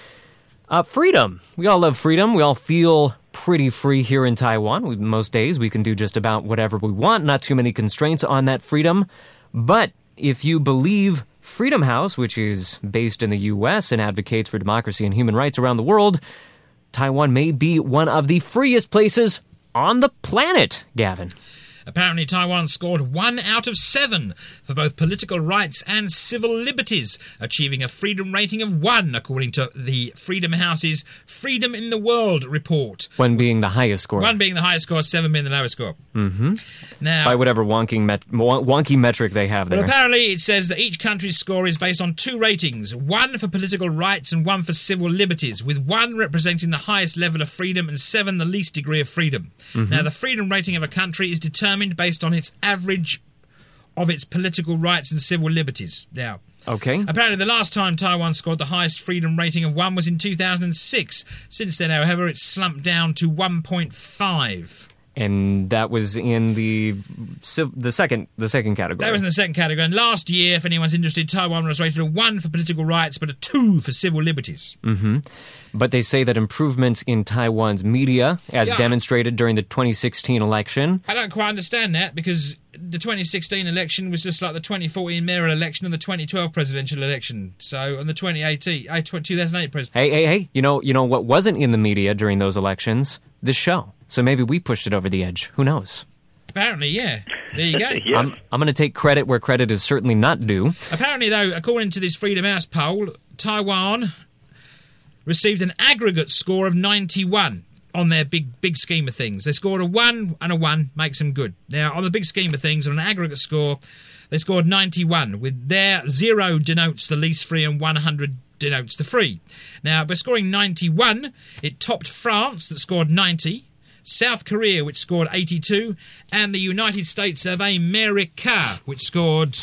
Uh, freedom. We all love freedom. We all feel pretty free here in Taiwan. We, most days we can do just about whatever we want. Not too many constraints on that freedom. But if you believe Freedom House, which is based in the U S and advocates for democracy and human rights around the world, Taiwan may be one of the freest places on the planet, Gavin. Apparently, Taiwan scored one out of seven for both political rights and civil liberties, achieving a freedom rating of one, according to the Freedom House's Freedom in the World report. One being the highest score. One being the highest score, seven being the lowest score. Mm-hmm. Now, by whatever wonky, met- wonky metric they have there. But apparently, it says that each country's score is based on two ratings, one for political rights and one for civil liberties, with one representing the highest level of freedom and seven the least degree of freedom. Mm-hmm. Now, the freedom rating of a country is determined based on its average of its political rights and civil liberties. Now, okay. Apparently, the last time Taiwan scored the highest freedom rating of one was in two thousand six. Since then, however, it's slumped down to one point five. And that was in the the second the second category. That was in the second category. And last year, if anyone's interested, Taiwan was rated a one for political rights, but a two for civil liberties. Mm-hmm. But they say that improvements in Taiwan's media, as yeah. demonstrated during the twenty sixteen election... I don't quite understand that, because the twenty sixteen election was just like the twenty fourteen mayoral election and the twenty twelve presidential election. So, and the twenty eighteen, two thousand eight presidential... Hey, hey, hey, you know, you know what wasn't in the media during those elections? This show. So maybe we pushed it over the edge. Who knows? Apparently, yeah. There you go. Yes. I'm, I'm going to take credit where credit is certainly not due. Apparently, though, according to this Freedom House poll, Taiwan received an aggregate score of ninety-one on their big big scheme of things. They scored a one, and a one makes them good. Now, on the big scheme of things, on an aggregate score, they scored ninety-one, with their zero denotes the least free and one hundred denotes the free. Now, by scoring ninety-one, it topped France, that scored ninety, South Korea, which scored eighty-two, and the United States of America, which scored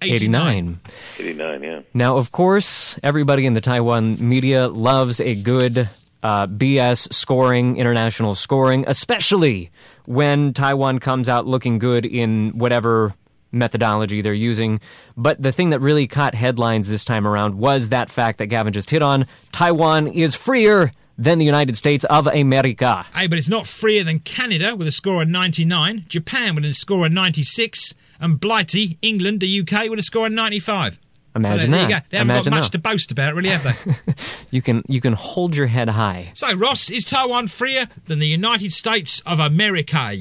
eighty-nine. eighty-nine, yeah. Now, of course, everybody in the Taiwan media loves a good uh, B S scoring, international scoring, especially when Taiwan comes out looking good in whatever methodology they're using. But the thing that really caught headlines this time around was that fact that Gavin just hit on. Taiwan is freer than the United States of America. Hey, but it's not freer than Canada with a score of ninety-nine, Japan with a score of ninety-six, and Blighty, England, the U K, with a score of ninety-five. Imagine so there, that. There you go. They haven't Imagine got much that. to boast about, really, have they? you can you can hold your head high. So, Ross, is Taiwan freer than the United States of America?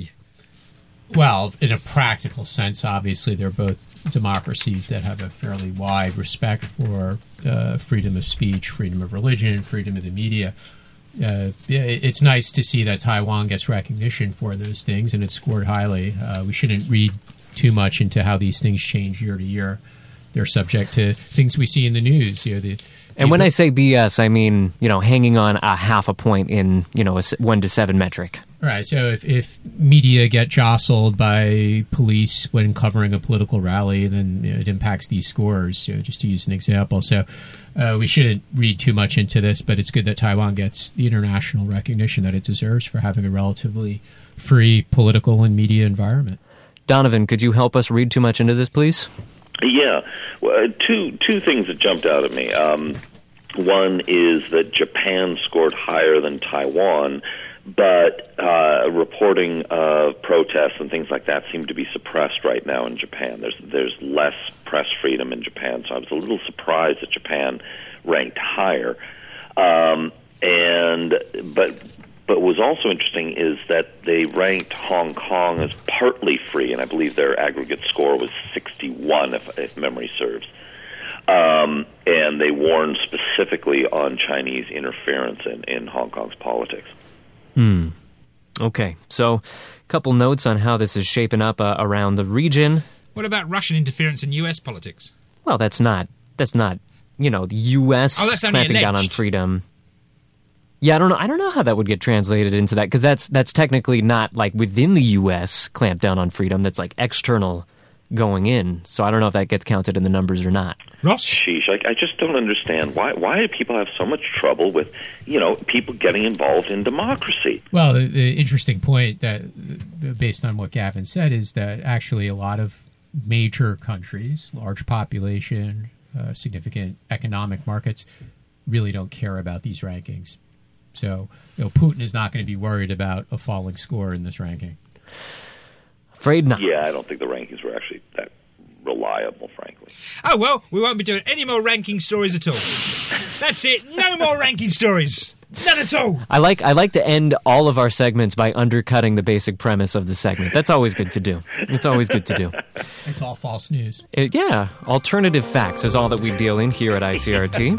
Well, in a practical sense, obviously, they're both democracies that have a fairly wide respect for uh, freedom of speech, freedom of religion, freedom of the media. Uh, it's nice to see that Taiwan gets recognition for those things, and it's scored highly. Uh, we shouldn't read too much into how these things change year to year. They're subject to things we see in the news. You know, the, and when I say B S, I mean, you know, hanging on a half a point in, you know, a one to seven metric. Right. So if, if media get jostled by police when covering a political rally, then you know, it impacts these scores, you know, just to use an example. So uh, we shouldn't read too much into this, but it's good that Taiwan gets the international recognition that it deserves for having a relatively free political and media environment. Donovan, could you help us read too much into this, please? Yeah. Well, two, two things that jumped out at me. Um, one is that Japan scored higher than Taiwan, but uh, reporting of protests and things like that seem to be suppressed right now in Japan. There's there's less press freedom in Japan, so I was a little surprised that Japan ranked higher. Um, and but but what was also interesting is that they ranked Hong Kong as partly free, and I believe their aggregate score was sixty-one, if, if memory serves. Um, and they warned specifically on Chinese interference in, in Hong Kong's politics. Hmm. Okay. So a couple notes on how this is shaping up uh, around the region. What about Russian interference in U S politics? Well, that's not, that's not, you know, the U S oh, that's clamping down on freedom. Yeah, I don't know. I don't know how that would get translated into that, because that's, that's technically not like within the U S clamp down on freedom. That's like external going in. So I don't know if that gets counted in the numbers or not. Ross? Sheesh, I, I just don't understand. Why Why do people have so much trouble with, you know, people getting involved in democracy? Well, the, the interesting point that, based on what Gavin said, is that actually a lot of major countries, large population, uh, significant economic markets, really don't care about these rankings. So, you know, Putin is not going to be worried about a falling score in this ranking. Afraid not. Yeah, I don't think the rankings were actually that reliable, frankly. Oh, well, we won't be doing any more ranking stories at all. That's it. No more ranking stories. None at all. I like I like to end all of our segments by undercutting the basic premise of the segment. That's always good to do. It's always good to do. It's all false news. It, yeah. Alternative facts is all that we deal in here at I C R T.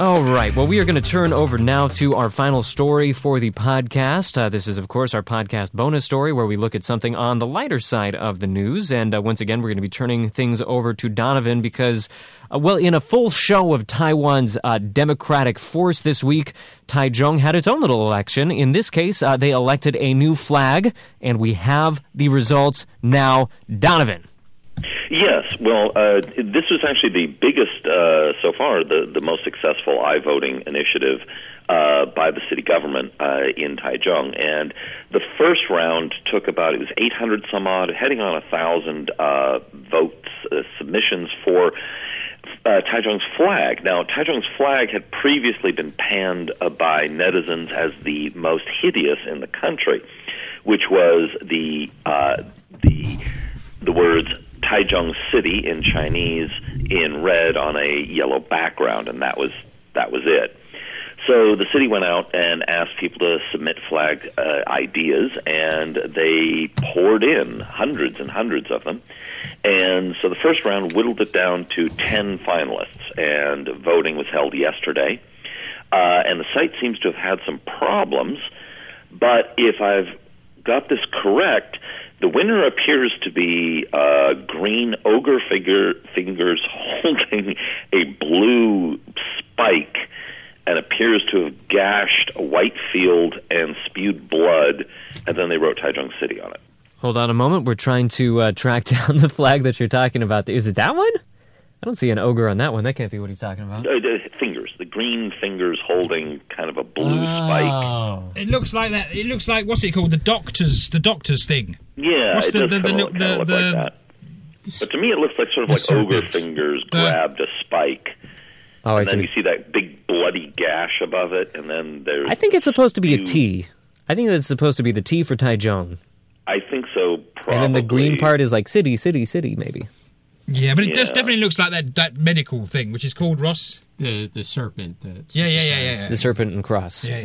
All right. Well, we are going to turn over now to our final story for the podcast. Uh, this is, of course, our podcast bonus story where we look at something on the lighter side of the news. And uh, once again, we're going to be turning things over to Donovan because, uh, well, in a full show of Taiwan's uh, democratic force this week, Taichung had its own little election. In this case, uh, they elected a new flag, and we have the results now. Donovan. Yes. Well, uh, this was actually the biggest, uh, so far, the, the most successful i-voting initiative uh, by the city government uh, in Taichung. And the first round took about, it was eight hundred some odd, heading on one thousand uh, votes, uh, submissions for Uh, Taichung's flag. Now, Taichung's flag had previously been panned uh, by netizens as the most hideous in the country, which was the uh, the the words Taichung City in Chinese in red on a yellow background, and that was that was it. So the city went out and asked people to submit flag uh, ideas, and they poured in hundreds and hundreds of them. And so the first round whittled it down to ten finalists, and voting was held yesterday. Uh, and the site seems to have had some problems, but if I've got this correct, the winner appears to be a green ogre figure, fingers holding a blue spike, and appears to have gashed a white field and spewed blood, and then they wrote Taichung City on it. Hold on a moment. We're trying to uh, track down the flag that you're talking about. Is it that one? I don't see an ogre on that one. That can't be what he's talking about. Uh, the fingers, the green fingers holding kind of a blue oh. spike. It looks like that. It looks like, what's it called? The doctor's, the doctor's thing. Yeah, what's it the, does the, the, the, the, look the, like that. But to me, it looks like sort of like ogre bit. fingers the, grabbed a spike. Oh, and I then see. you see that big bloody gash above it, and then there's... I think it's supposed to be a T. I think it's supposed to be the T for Taichung. I think so, probably. And then the green part is like city, city, city, maybe. Yeah, but it yeah. just definitely looks like that, that medical thing, which is called, Ross? The the serpent. The serpent yeah, yeah, yeah, yeah, yeah. The serpent and cross. Yeah,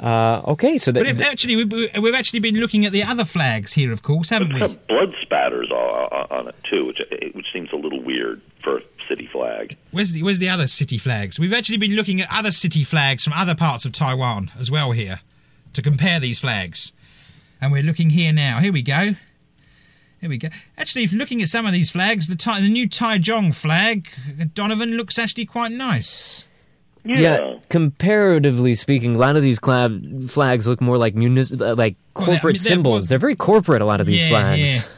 yeah. Uh, okay, so that... But if actually, we've, we've actually been looking at the other flags here, of course, haven't we? Blood spatters on it, too, which, which seems a little weird for... city flag. Where's the, where's the other city flags? We've actually been looking at other city flags from other parts of Taiwan as well here to compare these flags. And we're looking here now. Here we go. Here we go. Actually, if looking at some of these flags, the, ta- the new Taichung flag, Donovan, looks actually quite nice. Yeah. yeah, comparatively speaking, a lot of these clav- flags look more like munis- uh, like corporate well, they're, I mean, they're, symbols. Well, they're very corporate, a lot of these yeah, flags. Yeah.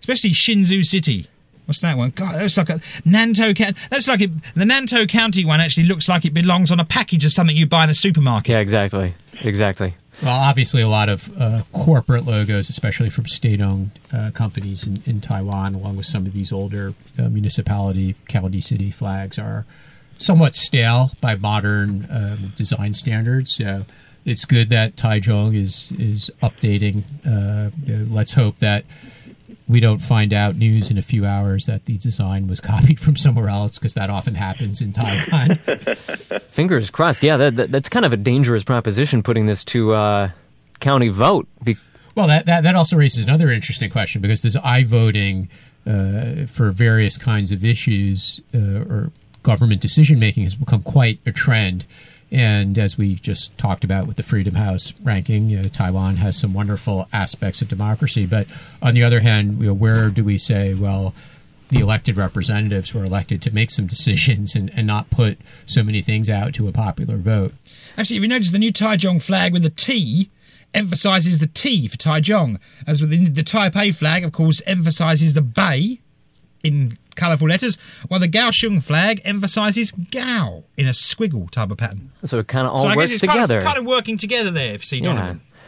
Especially Shinzu City. What's that one? God, that's like a Nanto County. That's like it, the Nanto County one actually looks like it belongs on a package of something you buy in a supermarket. Yeah, exactly. Exactly. Well, obviously, a lot of uh, corporate logos, especially from state-owned uh, companies in, in Taiwan, along with some of these older uh, municipality, county, city flags, are somewhat stale by modern um, design standards. So it's good that Taichung is is updating. Uh, you know, let's hope that we don't find out news in a few hours that the design was copied from somewhere else, because that often happens in Taiwan. Fingers crossed. Yeah, that, that, that's kind of a dangerous proposition, putting this to uh, county vote. Be- well, that, that that also raises another interesting question, because this i-voting uh, for various kinds of issues uh, or government decision-making has become quite a trend. And as we just talked about with the Freedom House ranking, you know, Taiwan has some wonderful aspects of democracy. But on the other hand, you know, where do we say, well, the elected representatives were elected to make some decisions and, and not put so many things out to a popular vote? Actually, if you notice, the new Taichung flag with the T emphasizes the T for Taichung, as with the, the Taipei flag, of course, emphasizes the bay in colourful letters, while the Kaohsiung flag emphasises Gao in a squiggle type of pattern. So it kind of all so works it's together. Kind of, kind of working together there, if you see Donovan. Yeah.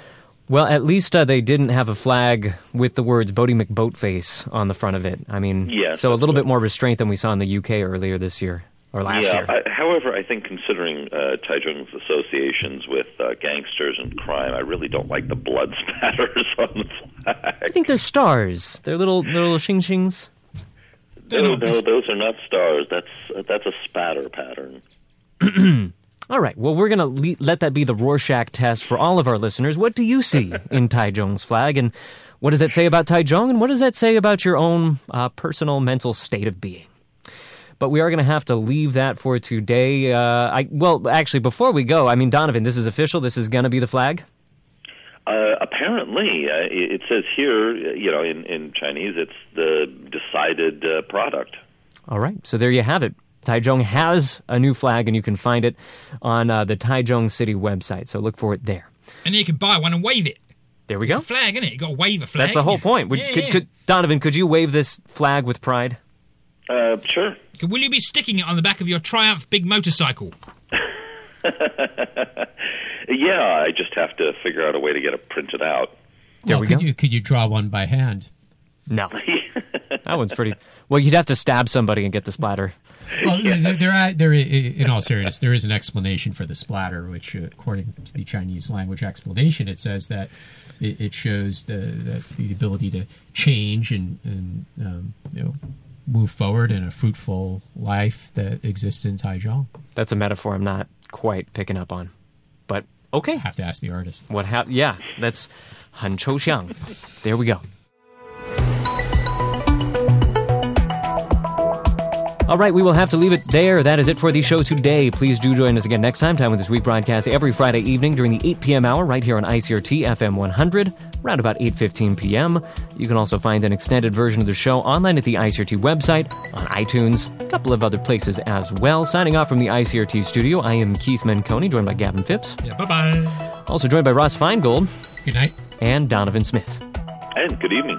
Well, at least uh, they didn't have a flag with the words Bodie McBoatface on the front of it. I mean, yes, so a little bit more restraint than we saw in the U K earlier this year, or last yeah, year. I, however, I think considering uh, Taichung's associations with uh, gangsters and crime, I really don't like the blood spatters on the flag. I think they're stars. They're little, they're little shing-shings. No, no, those are not stars. That's uh, that's a spatter pattern. All right. Well, we're going to le- let that be the Rorschach test for all of our listeners. What do you see in Taichung's flag, and what does that say about Taichung, and what does that say about your own uh, personal mental state of being? But we are going to have to leave that for today. Uh, I well, actually, before we go, I mean, Donovan, this is official. This is going to be the flag? Uh, apparently, uh, it says here, you know, in, in Chinese, it's the decided uh, product. All right. So there you have it. Taichung has a new flag, and you can find it on uh, the Taichung City website. So look for it there. And you can buy one and wave it. There we go. It's a flag, isn't it? You've got to wave a flag. That's the whole point. Would, yeah, could, yeah. Could, Donovan, could you wave this flag with pride? Uh, sure. Will you be sticking it on the back of your Triumph big motorcycle? Yeah, I just have to figure out a way to get it printed out. There well, we could go. You, could you draw one by hand? No. That one's pretty... Well, you'd have to stab somebody and get the splatter. Well, yeah. there, there, there, in all seriousness, there is an explanation for the splatter, which, according to the Chinese language explanation, it says that it, it shows the, the, the ability to change and, and um, you know, move forward in a fruitful life that exists in Taichung. That's a metaphor I'm not quite picking up on, but okay. I have to ask the artist. What hap- Yeah, that's Han Chou Xiang. There we go. All right, we will have to leave it there. That is it for the show today. Please do join us again next time. Time with This Week broadcasts every Friday evening during the eight p.m. hour right here on I C R T F M one hundred, around about eight fifteen p.m. You can also find an extended version of the show online at the I C R T website, on iTunes, a couple of other places as well. Signing off from the I C R T studio, I am Keith Mancone, joined by Gavin Phipps. Yeah, bye-bye. Also joined by Ross Feingold. Good night. And Donovan Smith. And good evening.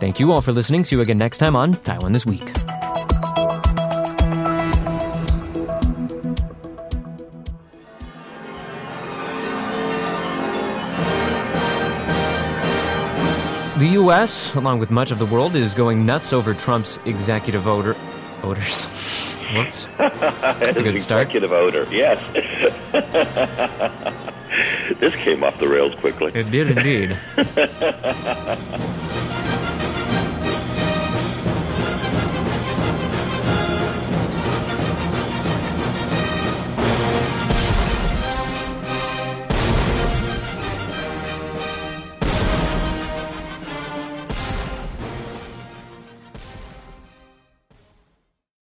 Thank you all for listening. See you again next time on Taiwan This Week. The U S, along with much of the world, is going nuts over Trump's executive order. Orders. Whoops. That's a good start. Executive order, yes. This came off the rails quickly. It did indeed.